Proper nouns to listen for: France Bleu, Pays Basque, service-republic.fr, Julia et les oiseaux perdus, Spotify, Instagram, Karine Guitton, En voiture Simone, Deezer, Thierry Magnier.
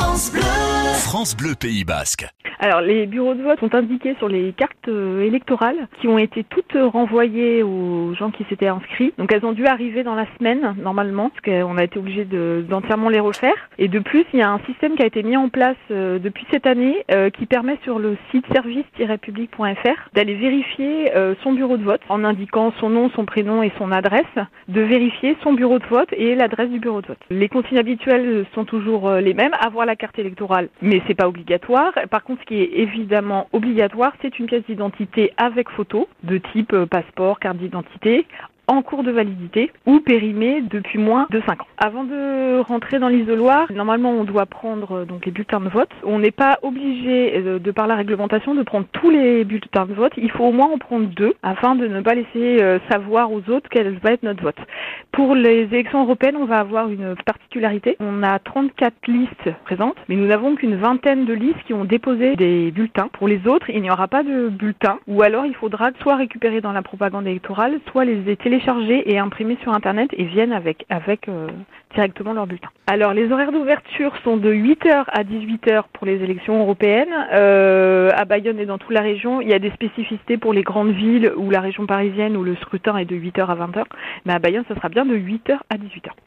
France Bleu. France Bleu Pays Basque. Alors, les bureaux de vote sont indiqués sur les cartes électorales qui ont été toutes renvoyées aux gens qui s'étaient inscrits. Donc, elles ont dû arriver dans la semaine, normalement, parce qu'on a été obligé d'entièrement les refaire. Et de plus, il y a un système qui a été mis en place depuis cette année qui permet sur le site service-republic.fr d'aller vérifier son bureau de vote en indiquant son nom, son prénom et son adresse, de vérifier son bureau de vote et l'adresse du bureau de vote. Les consignes habituelles sont toujours les mêmes, avoir la carte électorale, mais c'est pas obligatoire. Par contre, ce qui est évidemment obligatoire, c'est une pièce d'identité avec photo, de type passeport, carte d'identité, en cours de validité ou périmée depuis moins de 5 ans. Avant de rentrer dans l'isoloir, normalement on doit prendre donc les bulletins de vote. On n'est pas obligé, de par la réglementation, de prendre tous les bulletins de vote. Il faut au moins en prendre 2 afin de ne pas laisser savoir aux autres quel va être notre vote. Pour les élections européennes, on va avoir une particularité. On a 34 listes présentes, mais nous n'avons qu'une vingtaine de listes qui ont déposé des bulletins. Pour les autres, il n'y aura pas de bulletin, ou alors il faudra soit récupérer dans la propagande électorale, soit les télécharger et imprimer sur Internet et viennent avec directement leur bulletin. Alors, les horaires d'ouverture sont de 8h à 18h pour les élections européennes. À Bayonne et dans toute la région, il y a des spécificités pour les grandes villes ou la région parisienne où le scrutin est de 8h à 20h. Mais à Bayonne, ça sera bien de 8h à 18h.